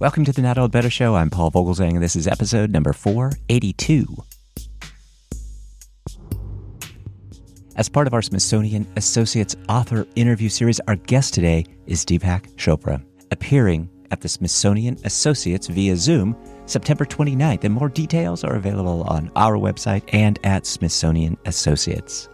Welcome to the Not Old Better Show. I'm Paul Vogelzang, and this is episode number 482. As part of our Smithsonian Associates author interview series, our guest today is Deepak Chopra, appearing at the Smithsonian Associates via Zoom September 29th, and more details are available on our website and at Smithsonian Associates.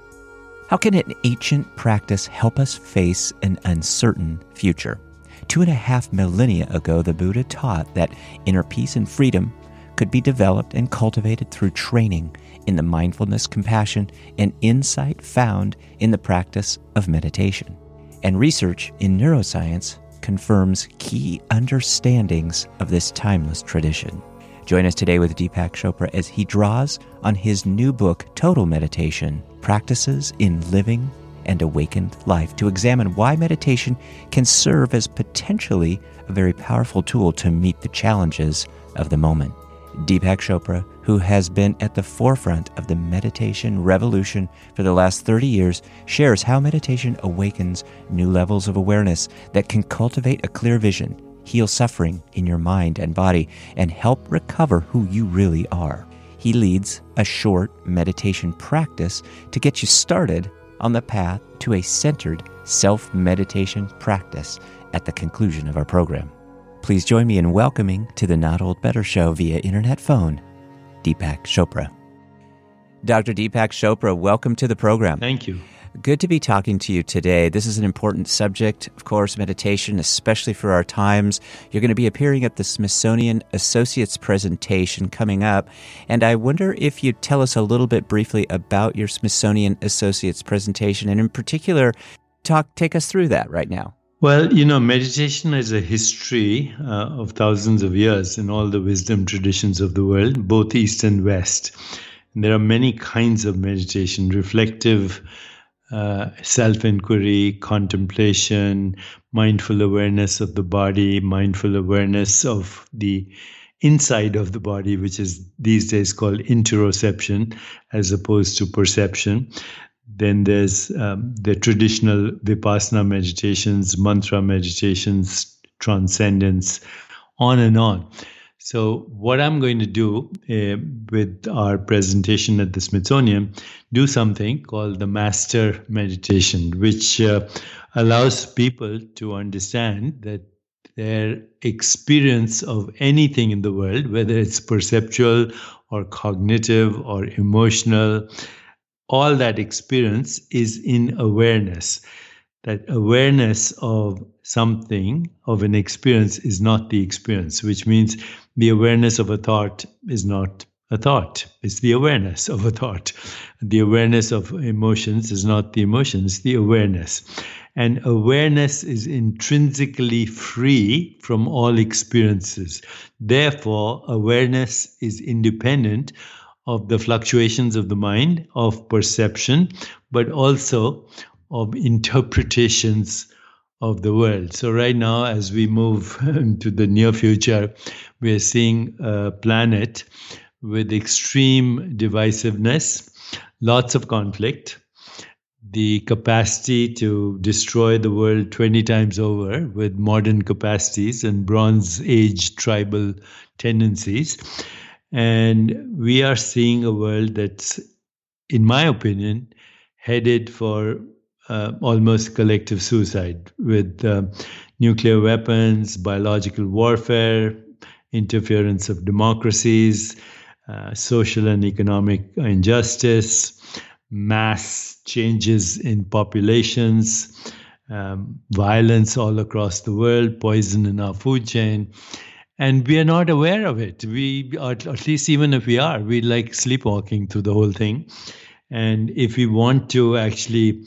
How can an ancient practice help us face an uncertain future? 2.5 millennia ago, the Buddha taught that inner peace and freedom could be developed and cultivated through training in the mindfulness, compassion, and insight found in the practice of meditation. And research in neuroscience confirms key understandings of this timeless tradition. Join us today with Deepak Chopra as he draws on his new book, Total Meditation: Practices in Living and Awakened Life, to examine why meditation can serve as potentially a very powerful tool to meet the challenges of the moment. Deepak Chopra, who has been at the forefront of the meditation revolution for the last 30 years, shares how meditation awakens new levels of awareness that can cultivate a clear vision, heal suffering in your mind and body, and help recover who you really are. He leads a short meditation practice to get you started on the path to a centered self-meditation practice at the conclusion of our program. Please join me in welcoming to the Not Old Better Show via internet phone, Deepak Chopra. Dr. Deepak Chopra, welcome to the program. Thank you. Good to be talking to you today. This is an important subject, of course, meditation, especially for our times. You're going to be appearing at the Smithsonian Associates presentation coming up, and I wonder if you'd tell us a little bit briefly about your Smithsonian Associates presentation, and in particular, take us through that right now. Well, you know, meditation is a history of thousands of years in all the wisdom traditions of the world, both East and West. And there are many kinds of meditation: reflective, self-inquiry, contemplation, mindful awareness of the body, mindful awareness of the inside of the body, which is these days called interoception as opposed to perception. Then there's the traditional vipassana meditations, mantra meditations, transcendence, on and on. So what I'm going to do with our presentation at the Smithsonian, do something called the master meditation, which allows people to understand that their experience of anything in the world, whether it's perceptual or cognitive or emotional, all that experience is in awareness. That awareness of something, of an experience, is not the experience, which means the awareness of a thought is not a thought. It's the awareness of a thought. The awareness of emotions is not the emotions, the awareness. And awareness is intrinsically free from all experiences. Therefore, awareness is independent of the fluctuations of the mind, of perception, but also of interpretations of the world. So right now, as we move into the near future, we are seeing a planet with extreme divisiveness, lots of conflict, the capacity to destroy the world 20 times over with modern capacities and Bronze Age tribal tendencies. And we are seeing a world that's, in my opinion, headed for almost collective suicide with nuclear weapons, biological warfare, interference of democracies, social and economic injustice, mass changes in populations, violence all across the world, poison in our food chain. And we are not aware of it. We are, at least even if we are, we like sleepwalking through the whole thing. And if we want to actually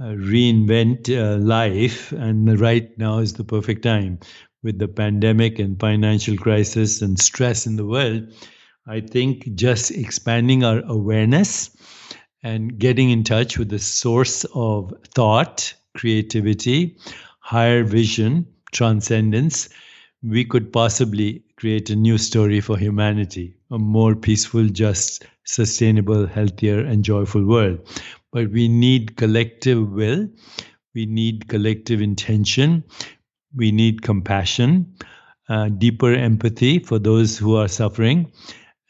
reinvent life, and right now is the perfect time with the pandemic and financial crisis and stress in the world, I think just expanding our awareness and getting in touch with the source of thought, creativity, higher vision, transcendence, we could possibly create a new story for humanity, a more peaceful, just, sustainable, healthier, and joyful world. But we need collective will, we need collective intention, we need compassion, deeper empathy for those who are suffering,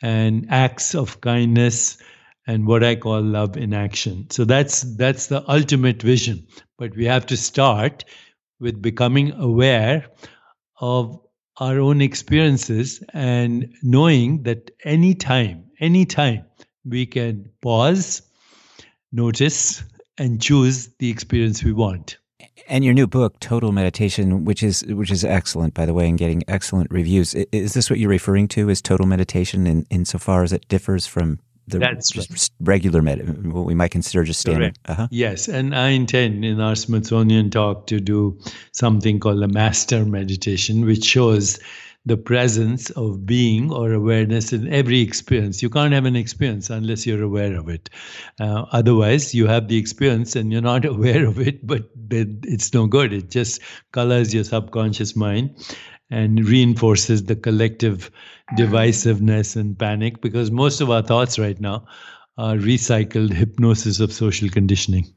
and acts of kindness, and what I call love in action. So that's the ultimate vision. But we have to start with becoming aware of our own experiences and knowing that any time we can pause, notice, and choose the experience we want. And your new book, Total Meditation, which is excellent, by the way, and getting excellent reviews. Is this what you're referring to as total meditation insofar as it differs from regular meditation, what we might consider just standard? Uh-huh. Yes, and I intend in our Smithsonian talk to do something called a master meditation, which shows the presence of being or awareness in every experience. You can't have an experience unless you're aware of it. Otherwise, you have the experience and you're not aware of it, but it's no good. It just colors your subconscious mind and reinforces the collective divisiveness and panic, because most of our thoughts right now are recycled hypnosis of social conditioning.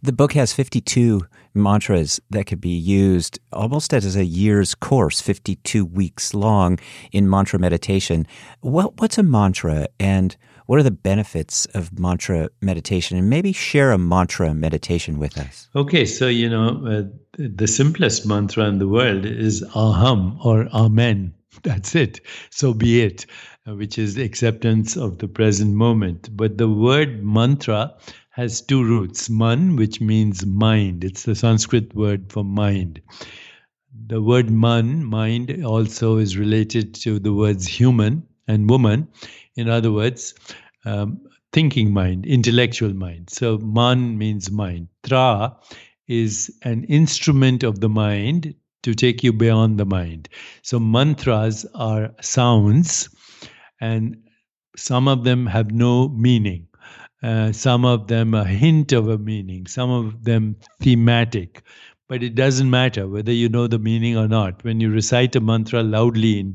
The book has 52 mantras that could be used almost as a year's course, 52 weeks long in mantra meditation. What's a mantra, and what are the benefits of mantra meditation? And maybe share a mantra meditation with us. Okay, so the simplest mantra in the world is aham or amen. That's it. So be it, which is the acceptance of the present moment. But the word mantra has two roots. Man, which means mind. It's the Sanskrit word for mind. The word man, mind, also is related to the words human and woman. In other words, thinking mind, intellectual mind. So man means mind. Tra is an instrument of the mind to take you beyond the mind. So mantras are sounds, and some of them have no meaning. Some of them a hint of a meaning, some of them thematic. But it doesn't matter whether you know the meaning or not. When you recite a mantra loudly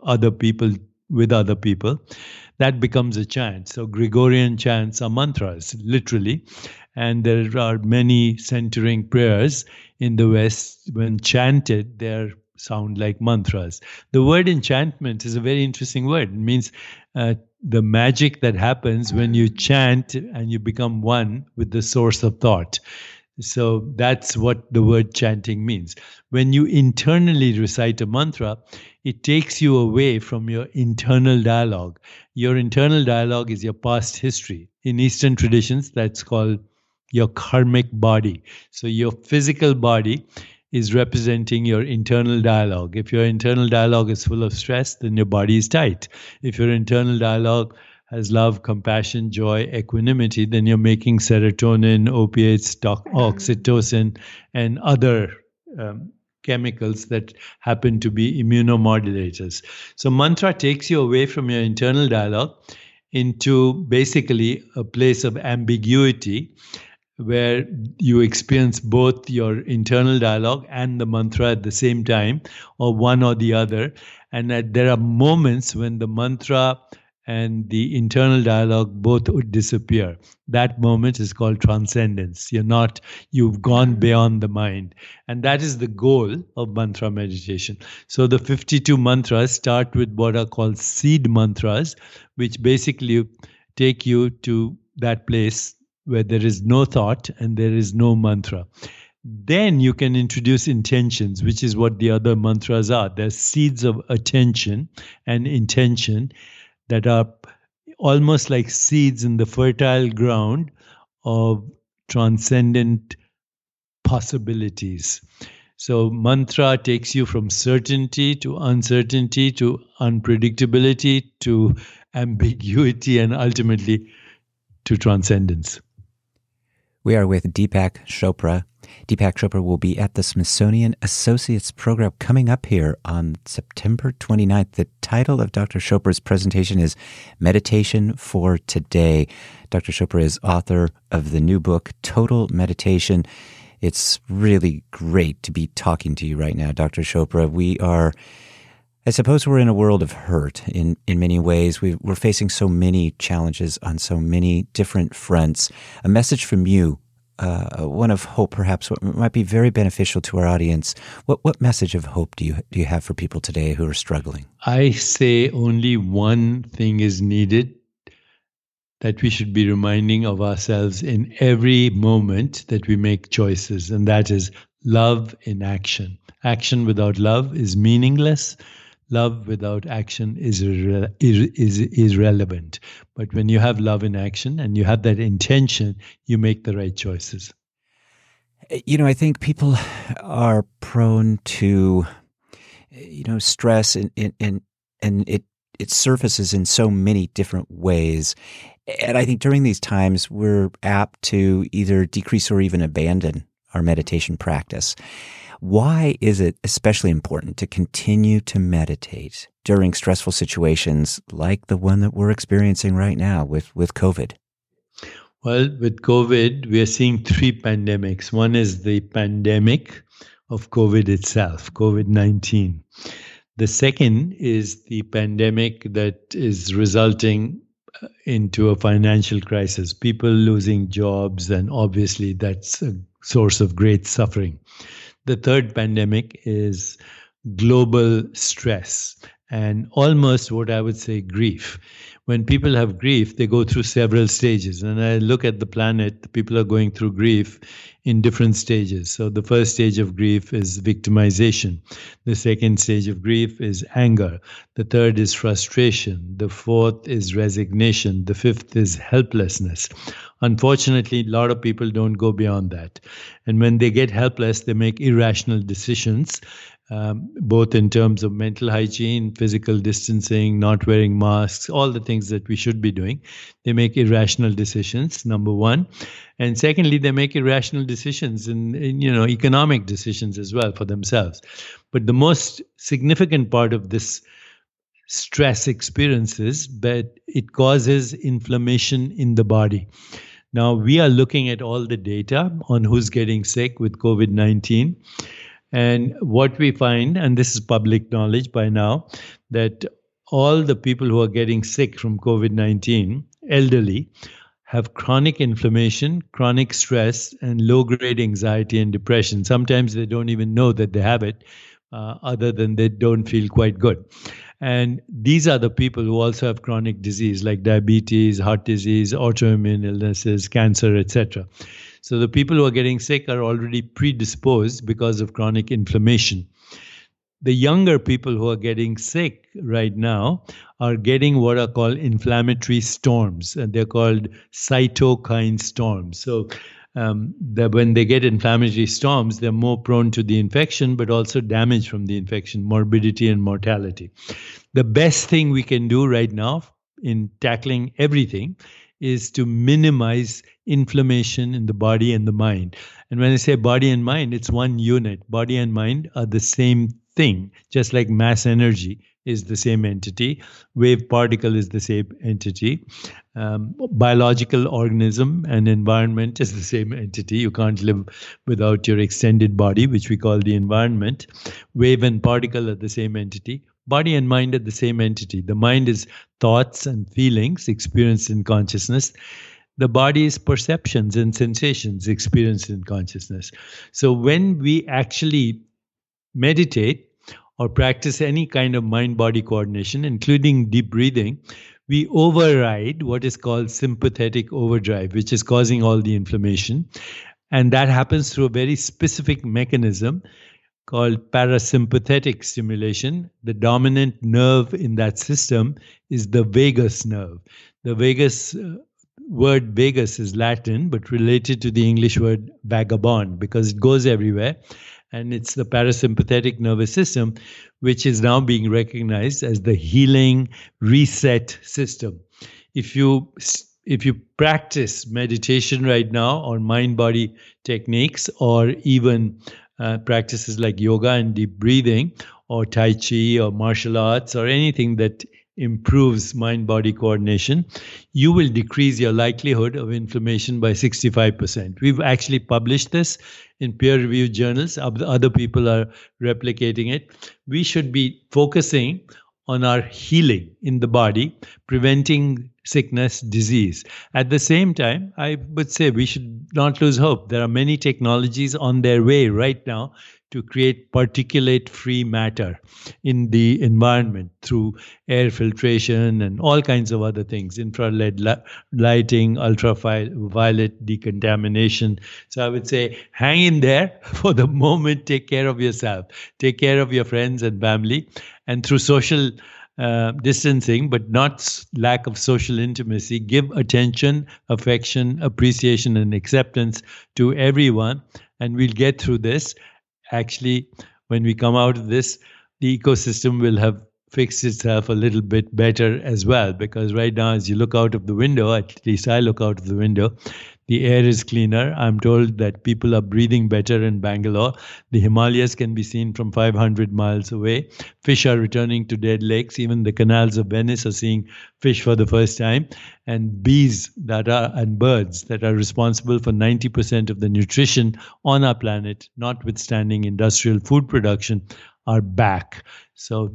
with other people, that becomes a chant. So Gregorian chants are mantras, literally. And there are many centering prayers in the West. When chanted, they sound like mantras. The word enchantment is a very interesting word. It means the magic that happens when you chant and you become one with the source of thought. So that's what the word chanting means. When you internally recite a mantra, it takes you away from your internal dialogue. Your internal dialogue is your past history. In Eastern traditions, that's called your karmic body. So your physical body is representing your internal dialogue. If your internal dialogue is full of stress, then your body is tight. If your internal dialogue has love, compassion, joy, equanimity, then you're making serotonin, opiates, oxytocin, and other chemicals that happen to be immunomodulators. So mantra takes you away from your internal dialogue into basically a place of ambiguity, where you experience both your internal dialogue and the mantra at the same time, or one or the other. And that there are moments when the mantra and the internal dialogue both would disappear. That moment is called transcendence. You've gone beyond the mind. And that is the goal of mantra meditation. So the 52 mantras start with what are called seed mantras, which basically take you to that place where there is no thought and there is no mantra. Then you can introduce intentions, which is what the other mantras are. They're seeds of attention and intention that are almost like seeds in the fertile ground of transcendent possibilities. So mantra takes you from certainty to uncertainty to unpredictability to ambiguity and ultimately to transcendence. We are with Deepak Chopra. Deepak Chopra will be at the Smithsonian Associates program coming up here on September 29th. The title of Dr. Chopra's presentation is Meditation for Today. Dr. Chopra is author of the new book, Total Meditation. It's really great to be talking to you right now, Dr. Chopra. I suppose we're in a world of hurt in many ways. We're facing so many challenges on so many different fronts. A message from you one of hope, perhaps, what might be very beneficial to our audience. What message of hope do you have for people today who are struggling? I say only one thing is needed that we should be reminding of ourselves in every moment that we make choices, and that is love in action. Action without love is meaningless. Love without action is irrelevant. But when you have love in action and you have that intention, you make the right choices. You know, I think people are prone to, you know, stress, and it surfaces in so many different ways. And I think during these times, we're apt to either decrease or even abandon our meditation practice. Why is it especially important to continue to meditate during stressful situations like the one that we're experiencing right now with COVID? Well, with COVID, we are seeing three pandemics. One is the pandemic of COVID itself, COVID-19. The second is the pandemic that is resulting into a financial crisis, people losing jobs, and obviously that's a source of great suffering. The third pandemic is global stress and almost what I would say grief. When people have grief, they go through several stages. And I look at the planet, people are going through grief in different stages. So the first stage of grief is victimization. The second stage of grief is anger. The third is frustration. The fourth is resignation. The fifth is helplessness. Unfortunately, a lot of people don't go beyond that. And when they get helpless, they make irrational decisions. Both in terms of mental hygiene, physical distancing, not wearing masks, all the things that we should be doing. They make irrational decisions, number one. And secondly, they make irrational decisions in economic decisions as well for themselves. But the most significant part of this stress experience is that it causes inflammation in the body. Now, we are looking at all the data on who's getting sick with COVID-19. And what we find, and this is public knowledge by now, that all the people who are getting sick from COVID-19, elderly, have chronic inflammation, chronic stress, and low-grade anxiety and depression. Sometimes they don't even know that they have it, other than they don't feel quite good. And these are the people who also have chronic disease like diabetes, heart disease, autoimmune illnesses, cancer, etc. So the people who are getting sick are already predisposed because of chronic inflammation. The younger people who are getting sick right now are getting what are called inflammatory storms, and they're called cytokine storms. So that when they get inflammatory storms, they're more prone to the infection, but also damage from the infection, morbidity and mortality. The best thing we can do right now in tackling everything is to minimize inflammation in the body and the mind. And when I say body and mind, it's one unit. Body and mind are the same thing, just like mass energy is the same entity, wave particle is the same entity, biological organism and environment is the same entity. You can't live without your extended body, which we call the environment. Wave and particle are the same entity. Body and mind are the same entity. The mind is thoughts and feelings experienced in consciousness. The body is perceptions and sensations experienced in consciousness. So when we actually meditate or practice any kind of mind-body coordination, including deep breathing, we override what is called sympathetic overdrive, which is causing all the inflammation. And that happens through a very specific mechanism called parasympathetic stimulation. The dominant nerve in that system is the vagus nerve. The vagus word vagus is Latin, but related to the English word vagabond, because it goes everywhere. And it's the parasympathetic nervous system, which is now being recognized as the healing reset system. If you practice meditation right now, or mind-body techniques, or even practices like yoga and deep breathing or tai chi or martial arts or anything that improves mind-body coordination, you will decrease your likelihood of inflammation by 65%. We've actually published this in peer-reviewed journals. Other people are replicating it. We should be focusing on our healing in the body, preventing sickness, disease. At the same time, I would say we should not lose hope. There are many technologies on their way right now to create particulate-free matter in the environment through air filtration and all kinds of other things, infrared lighting, ultraviolet decontamination. So I would say hang in there for the moment. Take care of yourself. Take care of your friends and family. And through social distancing, but not lack of social intimacy, give attention, affection, appreciation, and acceptance to everyone. And we'll get through this. Actually, when we come out of this, the ecosystem will have fixed itself a little bit better as well, because right now, as you look out of the window, at least I look out of the window, the air is cleaner. I'm told that people are breathing better in Bangalore. The Himalayas can be seen from 500 miles away. Fish are returning to dead lakes. Even the canals of Venice are seeing fish for the first time. And bees and birds that are responsible for 90% of the nutrition on our planet, notwithstanding industrial food production, are back. So,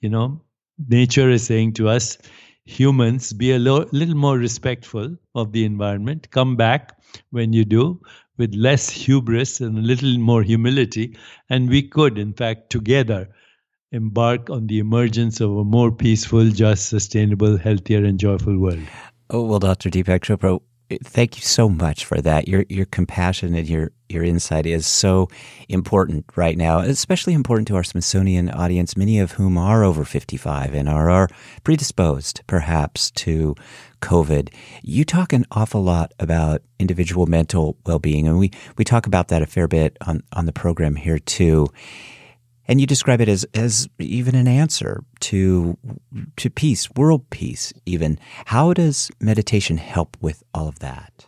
you know, nature is saying to us, humans, be a little more respectful of the environment. Come back when you do with less hubris and a little more humility. And we could, in fact, together embark on the emergence of a more peaceful, just, sustainable, healthier, and joyful world. Oh, well, Dr. Deepak Chopra, thank you so much for that. Your compassion and your insight is so important right now, especially important to our Smithsonian audience, many of whom are over 55 and are predisposed perhaps to COVID. You talk an awful lot about individual mental well-being, and we talk about that a fair bit on the program here too. And you describe it as even an answer to peace, world peace even. How does meditation help with all of that?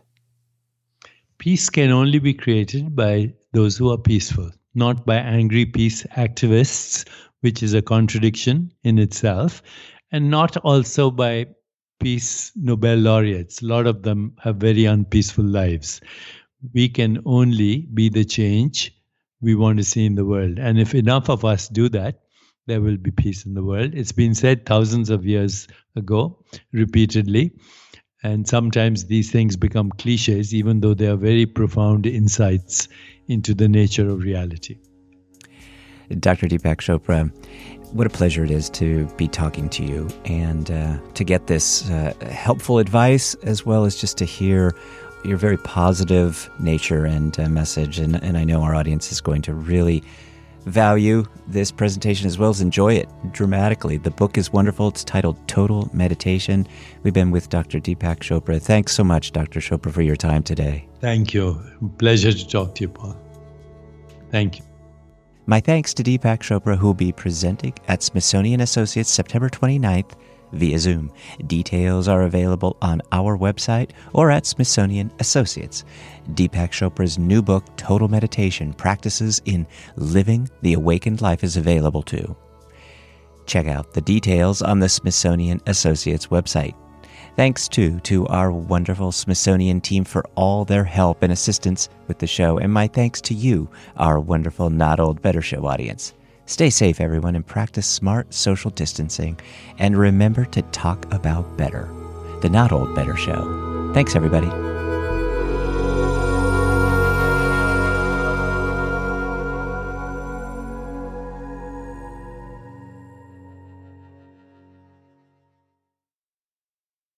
Peace can only be created by those who are peaceful, not by angry peace activists, which is a contradiction in itself, and not also by peace Nobel laureates. A lot of them have very unpeaceful lives. We can only be the change we want to see in the world. And if enough of us do that, there will be peace in the world. It's been said thousands of years ago, repeatedly. And sometimes these things become cliches, even though they are very profound insights into the nature of reality. Dr. Deepak Chopra, what a pleasure it is to be talking to you and to get this helpful advice, as well as just to hear your very positive nature and message. And I know our audience is going to really value this presentation as well as enjoy it dramatically. The book is wonderful. It's titled Total Meditation. We've been with Dr. Deepak Chopra. Thanks so much, Dr. Chopra, for your time today. Thank you. Pleasure to talk to you, Paul. Thank you. My thanks to Deepak Chopra, who will be presenting at Smithsonian Associates September 29th, via Zoom. Details are available on our website or at Smithsonian Associates. Deepak Chopra's new book, Total Meditation: Practices in Living the Awakened Life, is available too. Check out the details on the Smithsonian Associates website. Thanks too to our wonderful Smithsonian team for all their help and assistance with the show. And my thanks to you, our wonderful Not Old Better Show audience. Stay safe, everyone, and practice smart social distancing. And remember to talk about better. The Not Old Better Show. Thanks, everybody.